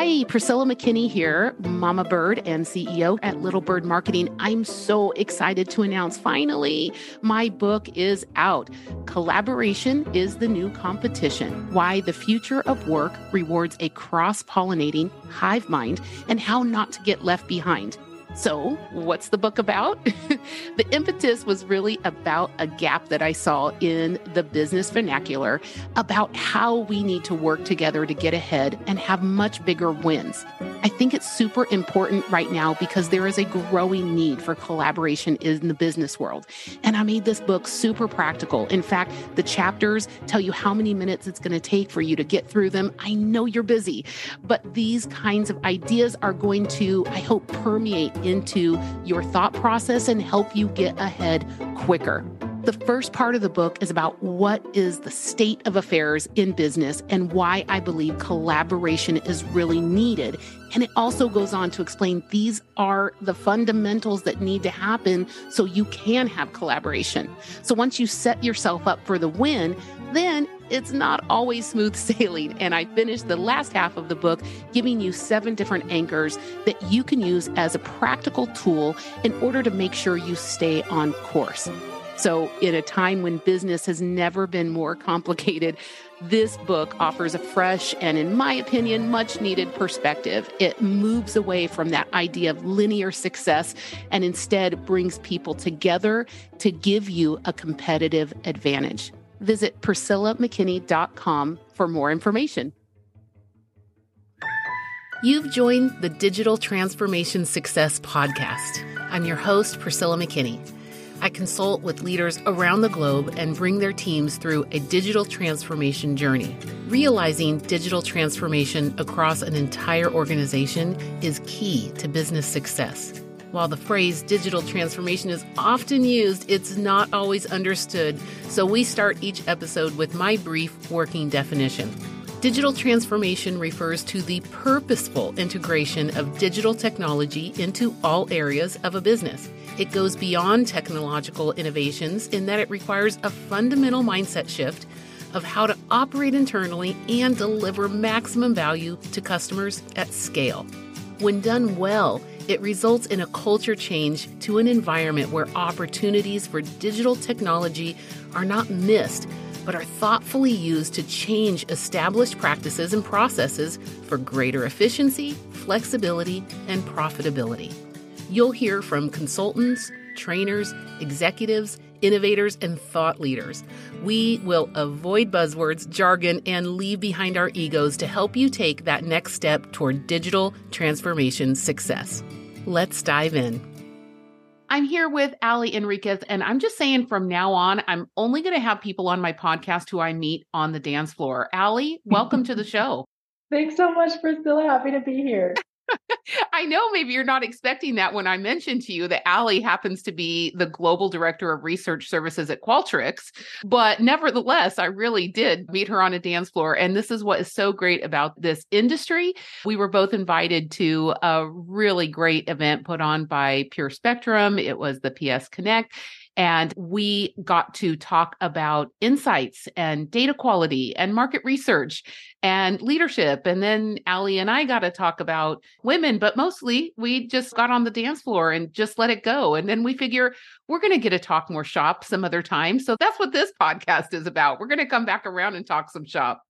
Hi, Priscilla McKinney here, Mama Bird and CEO at Little Bird Marketing. I'm so excited to announce finally my book is out. Collaboration is the New Competition: Why the Future of Work Rewards a Cross-Pollinating Hive Mind and How Not to Get Left Behind. So, what's the book about? The impetus was really about a gap that I saw in the business vernacular about how we need to work together to get ahead and have much bigger wins. I think it's super important right now because there is a growing need for collaboration in the business world. And I made this book super practical. In fact, the chapters tell you how many minutes it's going to take for you to get through them. I know you're busy, but these kinds of ideas are going to, I hope, permeate into your thought process and help you get ahead quicker. The first part of the book is about what is the state of affairs in business and why I believe collaboration is really needed. And it also goes on to explain these are the fundamentals that need to happen so you can have collaboration. So once you set yourself up for the win, then it's not always smooth sailing. And I finished the last half of the book giving you 7 different anchors that you can use as a practical tool in order to make sure you stay on course. So in a time when business has never been more complicated, this book offers a fresh and, in my opinion, much needed perspective. It moves away from that idea of linear success and instead brings people together to give you a competitive advantage. Visit PriscillaMcKinney.com for more information. You've joined the Digital Transformation Success Podcast. I'm your host, Priscilla McKinney. I consult with leaders around the globe and bring their teams through a digital transformation journey. Realizing digital transformation across an entire organization is key to business success. While the phrase digital transformation is often used, it's not always understood, so we start each episode with my brief working definition. Digital transformation refers to the purposeful integration of digital technology into all areas of a business. It goes beyond technological innovations in that it requires a fundamental mindset shift of how to operate internally and deliver maximum value to customers at scale. When done well, it results in a culture change to an environment where opportunities for digital technology are not missed, but are thoughtfully used to change established practices and processes for greater efficiency, flexibility, and profitability. You'll hear from consultants, trainers, executives, innovators, and thought leaders. We will avoid buzzwords, jargon, and leave behind our egos to help you take that next step toward digital transformation success. Let's dive in. I'm here with Ali Henriques, and I'm just saying from now on, I'm only going to have people on my podcast who I meet on the dance floor. Ali, welcome to the show. Thanks so much, Priscilla. Happy to be here. I know maybe you're not expecting that when I mentioned to you that Ali happens to be the Global Director of Research Services at Qualtrics, but nevertheless, I really did meet her on a dance floor. And this is what is so great about this industry. We were both invited to a really great event put on by Pure Spectrum. It was the PS Connect. And we got to talk about insights and data quality and market research and leadership. And then Ali and I got to talk about women, but mostly we just got on the dance floor and just let it go. And then we figure we're going to get to talk more shop some other time. So that's what this podcast is about. We're going to come back around and talk some shop.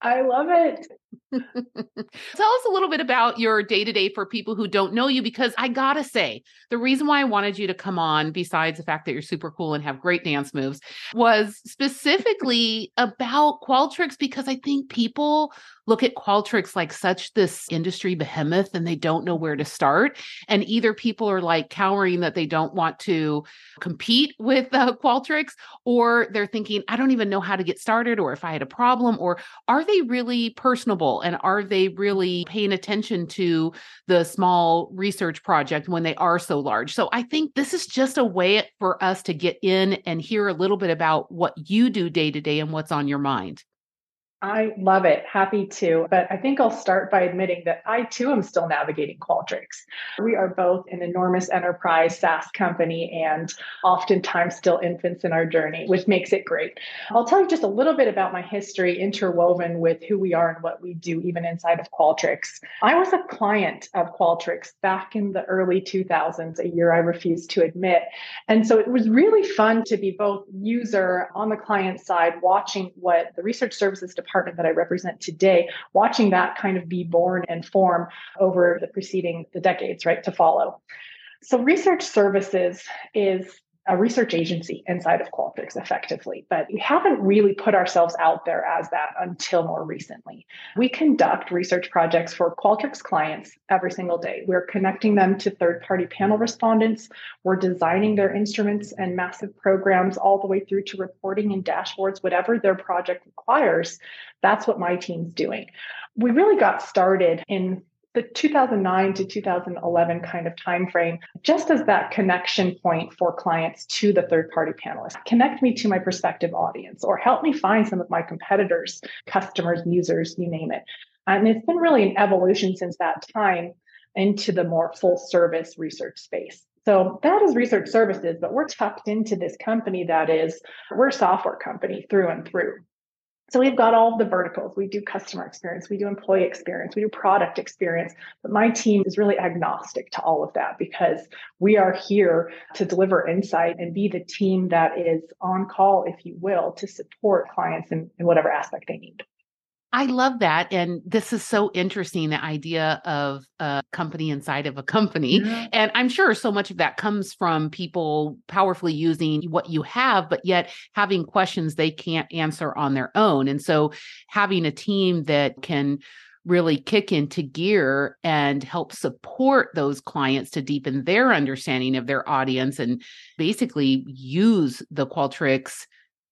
I love it. Tell us a little bit about your day-to-day for people who don't know you, because I gotta say, the reason why I wanted you to come on, besides the fact that you're super cool and have great dance moves, was specifically about Qualtrics, because I think people look at Qualtrics like such this industry behemoth and they don't know where to start. And either people are like cowering that they don't want to compete with Qualtrics, or they're thinking, I don't even know how to get started, or if I had a problem, or are they really personable? And are they really paying attention to the small research project when they are so large? So I think this is just a way for us to get in and hear a little bit about what you do day to day and what's on your mind. I love it. Happy to. But I think I'll start by admitting that I too am still navigating Qualtrics. We are both an enormous enterprise SaaS company and oftentimes still infants in our journey, which makes it great. I'll tell you just a little bit about my history interwoven with who we are and what we do, even inside of Qualtrics. I was a client of Qualtrics back in the early 2000s, a year I refuse to admit. And so it was really fun to be both user on the client side, watching what the research services department that I represent today, watching that kind of be born and form over the decades, right, to follow. So research services is a research agency inside of Qualtrics effectively, but we haven't really put ourselves out there as that until more recently. We conduct research projects for Qualtrics clients every single day. We're connecting them to third-party panel respondents. We're designing their instruments and massive programs all the way through to reporting and dashboards, whatever their project requires. That's what my team's doing. We really got started in the 2009 to 2011 kind of timeframe, just as that connection point for clients to the third-party panelists. Connect me to my prospective audience or help me find some of my competitors, customers, users, you name it. And it's been really an evolution since that time into the more full-service research space. So that is research services, but we're tucked into this company we're a software company through and through. So we've got all of the verticals. We do customer experience, we do employee experience, we do product experience, but my team is really agnostic to all of that because we are here to deliver insight and be the team that is on call, if you will, to support clients in whatever aspect they need. I love that. And this is so interesting, the idea of a company inside of a company. Mm-hmm. And I'm sure so much of that comes from people powerfully using what you have, but yet having questions they can't answer on their own. And so having a team that can really kick into gear and help support those clients to deepen their understanding of their audience and basically use the Qualtrics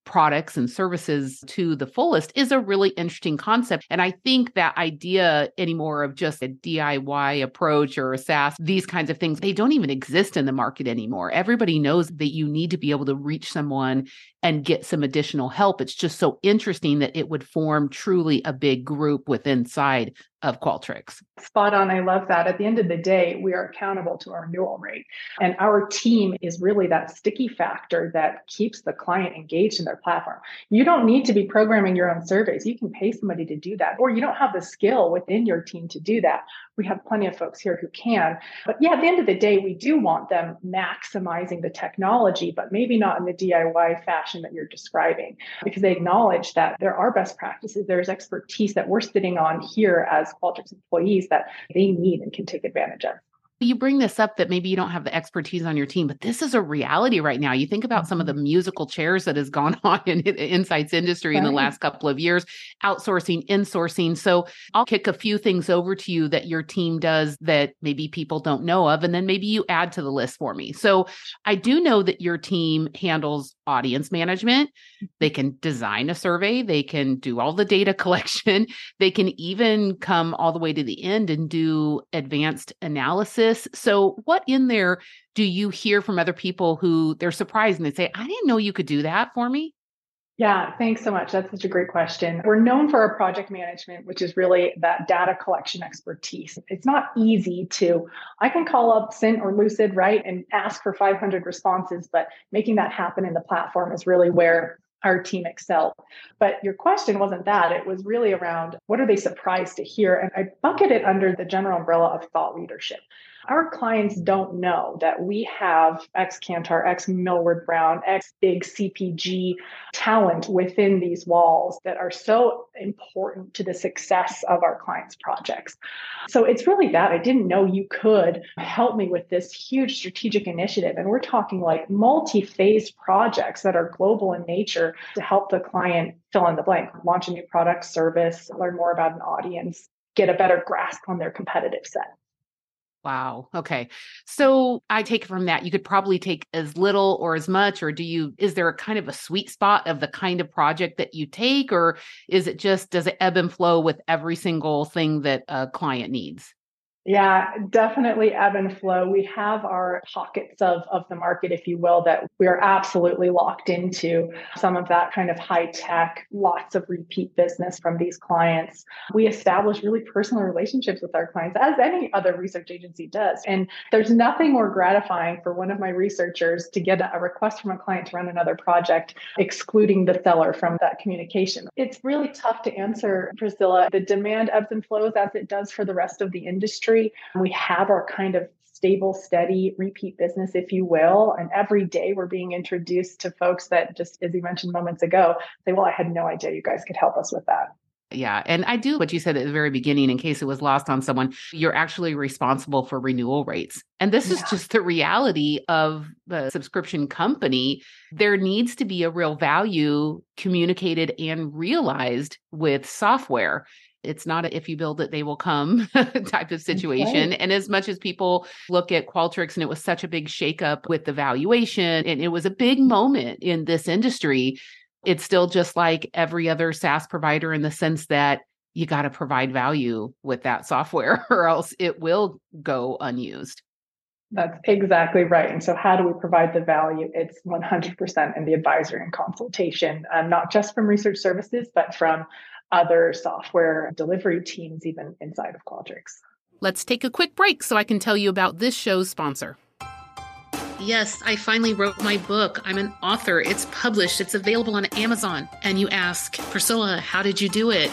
products and services to the fullest is a really interesting concept. And I think that idea anymore of just a DIY approach or a SaaS, these kinds of things, they don't even exist in the market anymore. Everybody knows that you need to be able to reach someone and get some additional help. It's just so interesting that it would form truly a big group inside of Qualtrics. Spot on. I love that. At the end of the day, we are accountable to our renewal rate. And our team is really that sticky factor that keeps the client engaged in their platform. You don't need to be programming your own surveys. You can pay somebody to do that, or you don't have the skill within your team to do that. We have plenty of folks here who can. But yeah, at the end of the day, we do want them maximizing the technology, but maybe not in the DIY fashion that you're describing, because they acknowledge that there are best practices. There's expertise that we're sitting on here as Qualtrics employees that they need and can take advantage of. You bring this up that maybe you don't have the expertise on your team, but this is a reality right now. You think about some of the musical chairs that has gone on in the insights industry right in the last couple of years, outsourcing, insourcing. So I'll kick a few things over to you that your team does that maybe people don't know of, and then maybe you add to the list for me. So I do know that your team handles audience management. They can design a survey. They can do all the data collection. They can even come all the way to the end and do advanced analysis. So what in there do you hear from other people who they're surprised and they say, I didn't know you could do that for me? Yeah, thanks so much. That's such a great question. We're known for our project management, which is really that data collection expertise. It's not easy I can call up Cint or Lucid, right, and ask for 500 responses, but making that happen in the platform is really where our team excelled. But your question wasn't that. It was really around what are they surprised to hear? And I bucket it under the general umbrella of thought leadership. Our clients don't know that we have ex Kantar, ex Millward Brown, ex big CPG talent within these walls that are so important to the success of our clients' projects. So it's really that I didn't know you could help me with this huge strategic initiative. And we're talking like multi-phase projects that are global in nature to help the client fill in the blank, launch a new product, service, learn more about an audience, get a better grasp on their competitive set. Wow. Okay. So I take from that, you could probably take as little or as much, or is there a kind of a sweet spot of the kind of project that you take, or does it ebb and flow with every single thing that a client needs? Yeah, definitely ebb and flow. We have our pockets of the market, if you will, that we are absolutely locked into. Some of that kind of high tech, lots of repeat business from these clients. We establish really personal relationships with our clients, as any other research agency does. And there's nothing more gratifying for one of my researchers to get a request from a client to run another project, excluding the seller from that communication. It's really tough to answer, Priscilla. The demand ebbs and flows as it does for the rest of the industry. We have our kind of stable, steady, repeat business, if you will. And every day we're being introduced to folks that, just as you mentioned moments ago, say, well, I had no idea you guys could help us with that. Yeah. And I do what you said at the very beginning, in case it was lost on someone, you're actually responsible for renewal rates. And this is just the reality of the subscription company. There needs to be a real value communicated and realized with software. It's not a, if you build it, they will come type of situation. Okay. And as much as people look at Qualtrics, and it was such a big shakeup with the valuation, and it was a big moment in this industry, it's still just like every other SaaS provider in the sense that you got to provide value with that software or else it will go unused. That's exactly right. And so how do we provide the value? It's 100% in the advisory and consultation, not just from research services, but from other software delivery teams, even inside of Qualtrics. Let's take a quick break so I can tell you about this show's sponsor. Yes, I finally wrote my book. I'm an author. It's published. It's available on Amazon. And you ask, Priscilla, how did you do it?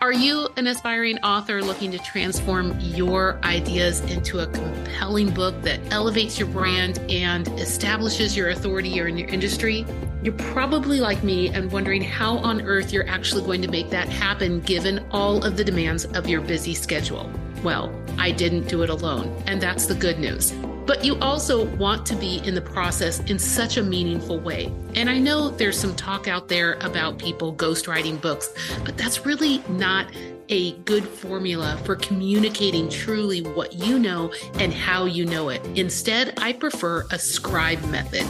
Are you an aspiring author looking to transform your ideas into a compelling book that elevates your brand and establishes your authority in your industry? You're probably like me and wondering how on earth you're actually going to make that happen given all of the demands of your busy schedule. Well, I didn't do it alone, and that's the good news. But you also want to be in the process in such a meaningful way. And I know there's some talk out there about people ghostwriting books, but that's really not a good formula for communicating truly what you know and how you know it. Instead, I prefer a scribe method.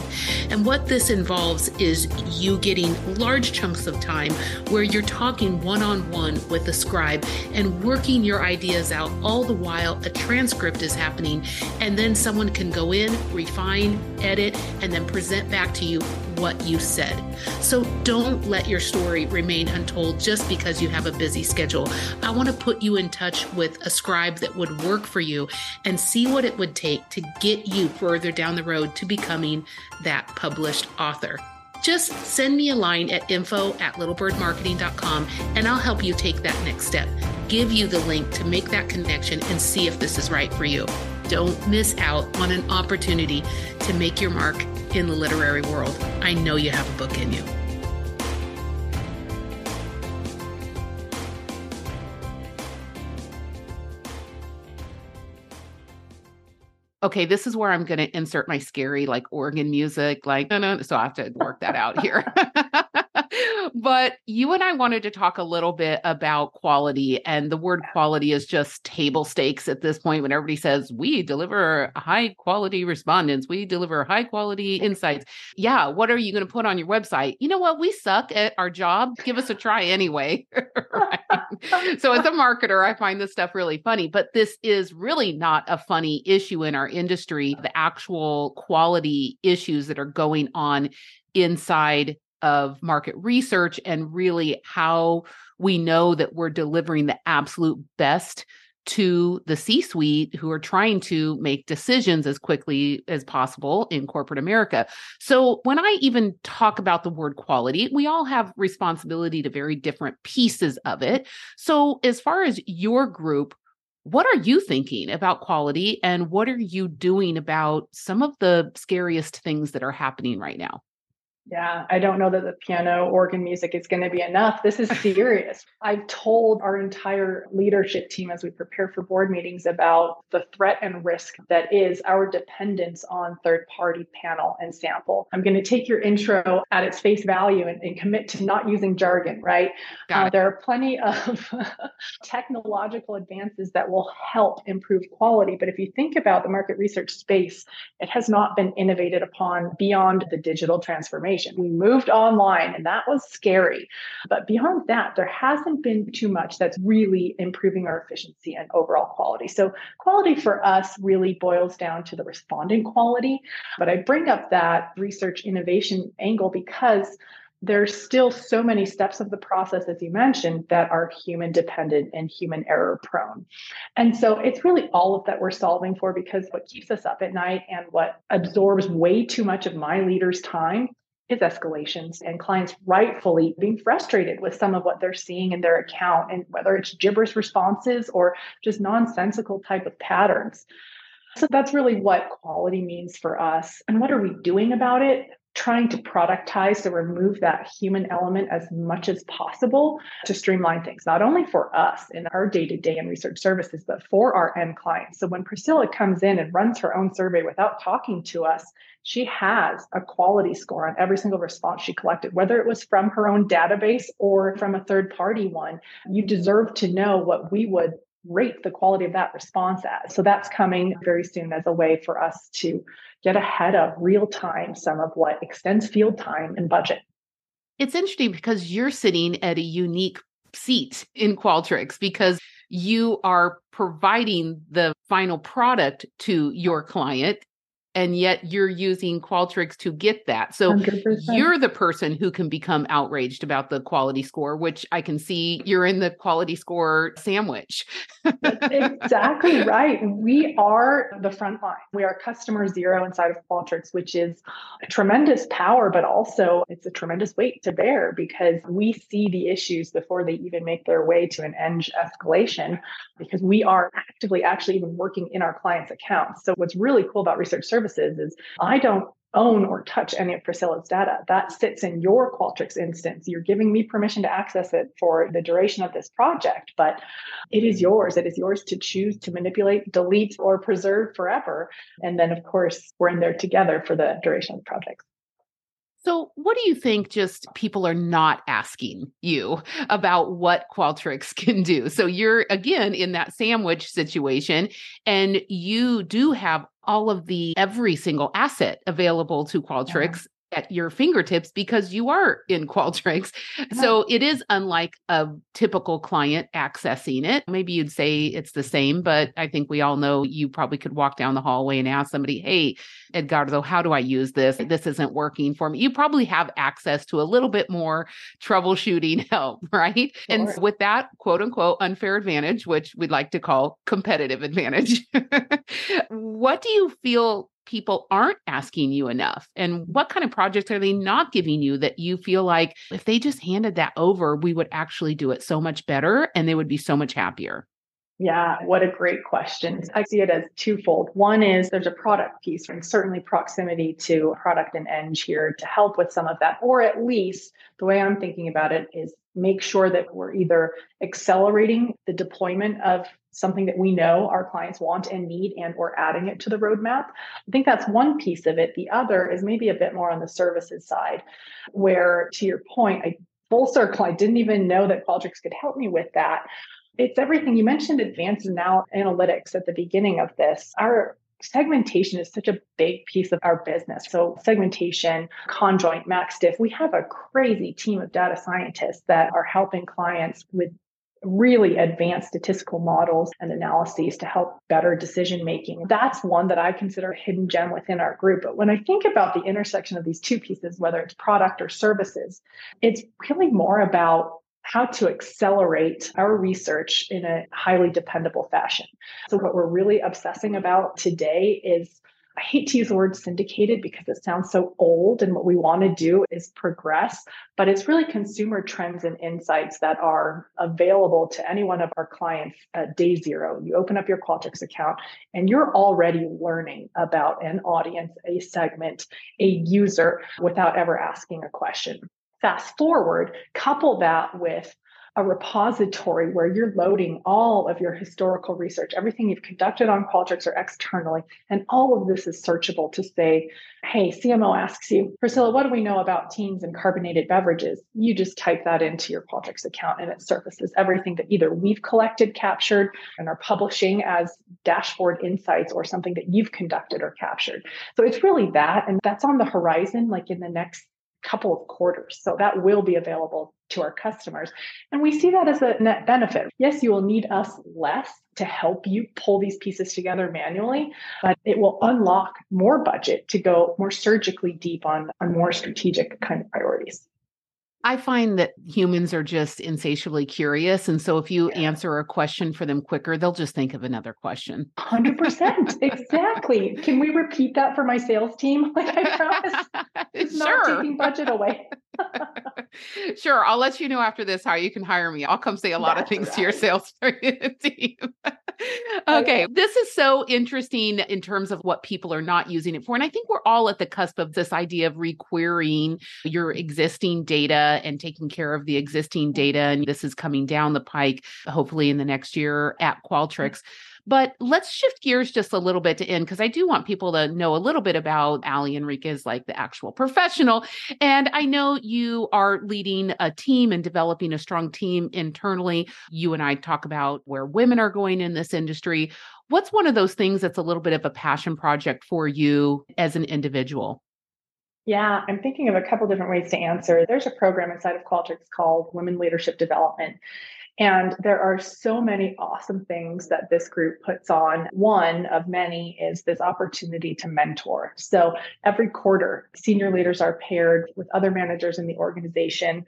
And what this involves is you getting large chunks of time where you're talking one-on-one with a scribe and working your ideas out, all the while a transcript is happening. And then someone can go in, refine, edit, and then present back to you what you said. So don't let your story remain untold just because you have a busy schedule. I want to put you in touch with a scribe that would work for you and see what it would take to get you further down the road to becoming that published author. Just send me a line at info@littlebirdmarketing.com and I'll help you take that next step, give you the link to make that connection and see if this is right for you. Don't miss out on an opportunity to make your mark in the literary world. I know you have a book in you. Okay, this is where I'm going to insert my scary, like, organ music, like, no. So I have to work that out here. But you and I wanted to talk a little bit about quality, and the word quality is just table stakes at this point. When everybody says, we deliver high quality respondents, we deliver high quality insights. Yeah. What are you going to put on your website? You know what? We suck at our job. Give us a try anyway. Right? So as a marketer, I find this stuff really funny, but this is really not a funny issue in our industry. The actual quality issues that are going on inside of market research, and really how we know that we're delivering the absolute best to the C-suite who are trying to make decisions as quickly as possible in corporate America. So when I even talk about the word quality, we all have responsibility to very different pieces of it. So as far as your group, what are you thinking about quality, and what are you doing about some of the scariest things that are happening right now? Yeah, I don't know that the piano organ music is going to be enough. This is serious. I've told our entire leadership team as we prepare for board meetings about the threat and risk that is our dependence on third-party panel and sample. I'm going to take your intro at its face value and commit to not using jargon, right? There are plenty of technological advances that will help improve quality. But if you think about the market research space, it has not been innovated upon beyond the digital transformation. transformation. We moved online and that was scary. But beyond that, there hasn't been too much that's really improving our efficiency and overall quality. So quality for us really boils down to the respondent quality. But I bring up that research innovation angle because there's still so many steps of the process, as you mentioned, that are human dependent and human error prone. And so it's really all of that we're solving for, because what keeps us up at night and what absorbs way too much of my leader's time is escalations, and clients rightfully being frustrated with some of what they're seeing in their account, and whether it's gibberish responses or just nonsensical type of patterns. So that's really what quality means for us. And what are we doing about it? Trying to productize, to remove that human element as much as possible to streamline things, not only for us in our day-to-day and research services, but for our end clients. So when Priscilla comes in and runs her own survey without talking to us, she has a quality score on every single response she collected, whether it was from her own database or from a third-party one. You deserve to know what we would rate the quality of that response as. So that's coming very soon as a way for us to get ahead of real time some of what extends field time and budget. It's interesting because you're sitting at a unique seat in Qualtrics because you are providing the final product to your client, and yet you're using Qualtrics to get that. So 100%. You're the person who can become outraged about the quality score, which I can see you're in the quality score sandwich. That's exactly right. We are the front line. We are customer zero inside of Qualtrics, which is a tremendous power, but also it's a tremendous weight to bear because we see the issues before they even make their way to an end escalation, because we are actively actually even working in our clients' accounts. So what's really cool about research services is I don't own or touch any of Priscilla's data. That sits in your Qualtrics instance. You're giving me permission to access it for the duration of this project, but it is yours. It is yours to choose to manipulate, delete, or preserve forever. And then, of course, we're in there together for the duration of the project. So what do you think just people are not asking you about what Qualtrics can do? So you're, again, in that sandwich situation, and you do have all of the every single asset available to Qualtrics at your fingertips because you are in Qualtrics. Yeah. So it is unlike a typical client accessing it. Maybe you'd say it's the same, but I think we all know you probably could walk down the hallway and ask somebody, hey, Edgardo, how do I use this? This isn't working for me. You probably have access to a little bit more troubleshooting help, right? Sure. And with that quote unquote unfair advantage, which we'd like to call competitive advantage, what do you feel people aren't asking you enough? And what kind of projects are they not giving you that you feel like if they just handed that over, we would actually do it so much better and they would be so much happier? Yeah, what a great question. I see it as twofold. One is there's a product piece, and certainly proximity to product and eng here to help with some of that, or at least the way I'm thinking about it is make sure that we're either accelerating the deployment of something that we know our clients want and need, and or adding it to the roadmap. I think that's one piece of it. The other is maybe a bit more on the services side, where to your point, I didn't even know that Qualtrics could help me with that. It's everything. You mentioned advanced analytics at the beginning of this. Our segmentation is such a big piece of our business. So segmentation, conjoint, max diff, we have a crazy team of data scientists that are helping clients with really advanced statistical models and analyses to help better decision making. That's one that I consider a hidden gem within our group. But when I think about the intersection of these two pieces, whether it's product or services, it's really more about how to accelerate our research in a highly dependable fashion. So what we're really obsessing about today is, I hate to use the word syndicated because it sounds so old, and what we want to do is progress, but it's really consumer trends and insights that are available to any one of our clients at day zero. You open up your Qualtrics account and you're already learning about an audience, a segment, a user without ever asking a question. Fast forward, couple that with a repository where you're loading all of your historical research, everything you've conducted on Qualtrics or externally, and all of this is searchable to say, hey, CMO asks you, Priscilla, what do we know about teens and carbonated beverages? You just type that into your Qualtrics account and it surfaces everything that either we've collected, captured, and are publishing as dashboard insights, or something that you've conducted or captured. So it's really that, and that's on the horizon, like in the next couple of quarters. So that will be available to our customers. And we see that as a net benefit. Yes, you will need us less to help you pull these pieces together manually, but it will unlock more budget to go more surgically deep on more strategic kind of priorities. I find that humans are just insatiably curious. And so if you answer a question for them quicker, they'll just think of another question. 100%. Exactly. Can we repeat that for my sales team? Like, I promise it's not taking budget away. Sure. I'll let you know after this how you can hire me. I'll come say a lot of things to your sales team. Okay. This is so interesting in terms of what people are not using it for. And I think we're all at the cusp of this idea of re-querying your existing data and taking care of the existing data. And this is coming down the pike, hopefully in the next year at Qualtrics. But let's shift gears just a little bit to end, because I do want people to know a little bit about Ali Henriques, like the actual professional. And I know you are leading a team and developing a strong team internally. You and I talk about where women are going in this industry. What's one of those things that's a little bit of a passion project for you as an individual? Yeah, I'm thinking of a couple different ways to answer. There's a program inside of Qualtrics called Women Leadership Development. And there are so many awesome things that this group puts on. One of many is this opportunity to mentor. So every quarter, senior leaders are paired with other managers in the organization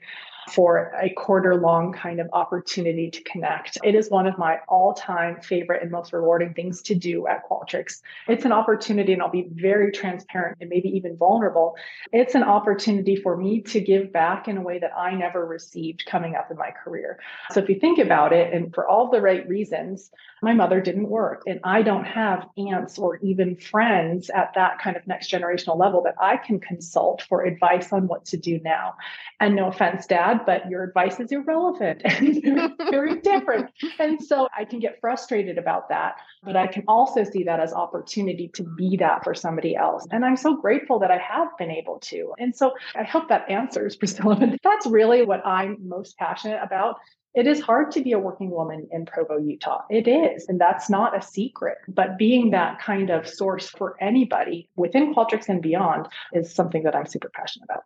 for a quarter-long kind of opportunity to connect. It is one of my all-time favorite and most rewarding things to do at Qualtrics. It's an opportunity, and I'll be very transparent and maybe even vulnerable. It's an opportunity for me to give back in a way that I never received coming up in my career. So if you think about it, and for all the right reasons, my mother didn't work, and I don't have aunts or even friends at that kind of next generational level that I can consult for advice on what to do now. And no offense, Dad, but your advice is irrelevant and very different. And so I can get frustrated about that, but I can also see that as opportunity to be that for somebody else. And I'm so grateful that I have been able to. And so I hope that answers, Priscilla. But that's really what I'm most passionate about. It is hard to be a working woman in Provo, Utah. It is. And that's not a secret. But being that kind of source for anybody within Qualtrics and beyond is something that I'm super passionate about.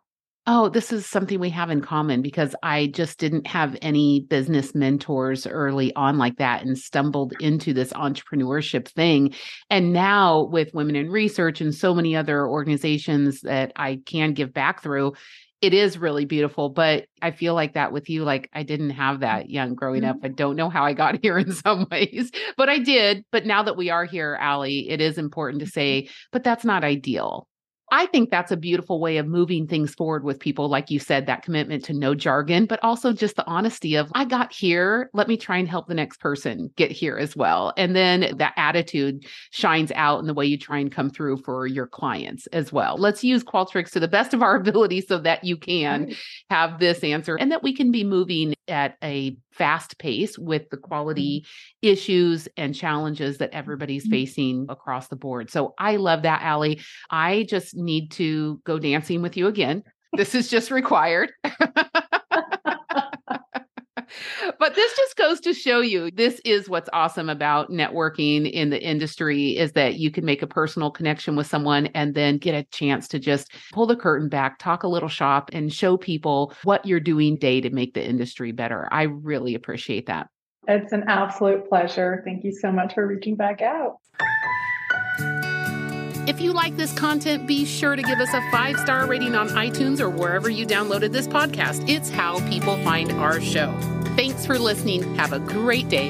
Oh, this is something we have in common, because I just didn't have any business mentors early on like that and stumbled into this entrepreneurship thing. And now with Women in Research and so many other organizations that I can give back through, it is really beautiful. But I feel like that with you, like I didn't have that growing up. I don't know how I got here in some ways, but I did. But now that we are here, Ali, it is important to say, but that's not ideal. I think that's a beautiful way of moving things forward with people. Like you said, that commitment to no jargon, but also just the honesty of, I got here, let me try and help the next person get here as well. And then that attitude shines out in the way you try and come through for your clients as well. Let's use Qualtrics to the best of our ability so that you can have this answer and that we can be moving at a fast pace with the quality issues and challenges that everybody's facing across the board. So I love that, Ali. I just need to go dancing with you again. This is just required. But this just goes to show you, this is what's awesome about networking in the industry, is that you can make a personal connection with someone and then get a chance to just pull the curtain back, talk a little shop, and show people what you're doing day to make the industry better. I really appreciate that. It's an absolute pleasure. Thank you so much for reaching back out. If you like this content, be sure to give us a 5-star rating on iTunes or wherever you downloaded this podcast. It's how people find our show. Thanks for listening. Have a great day.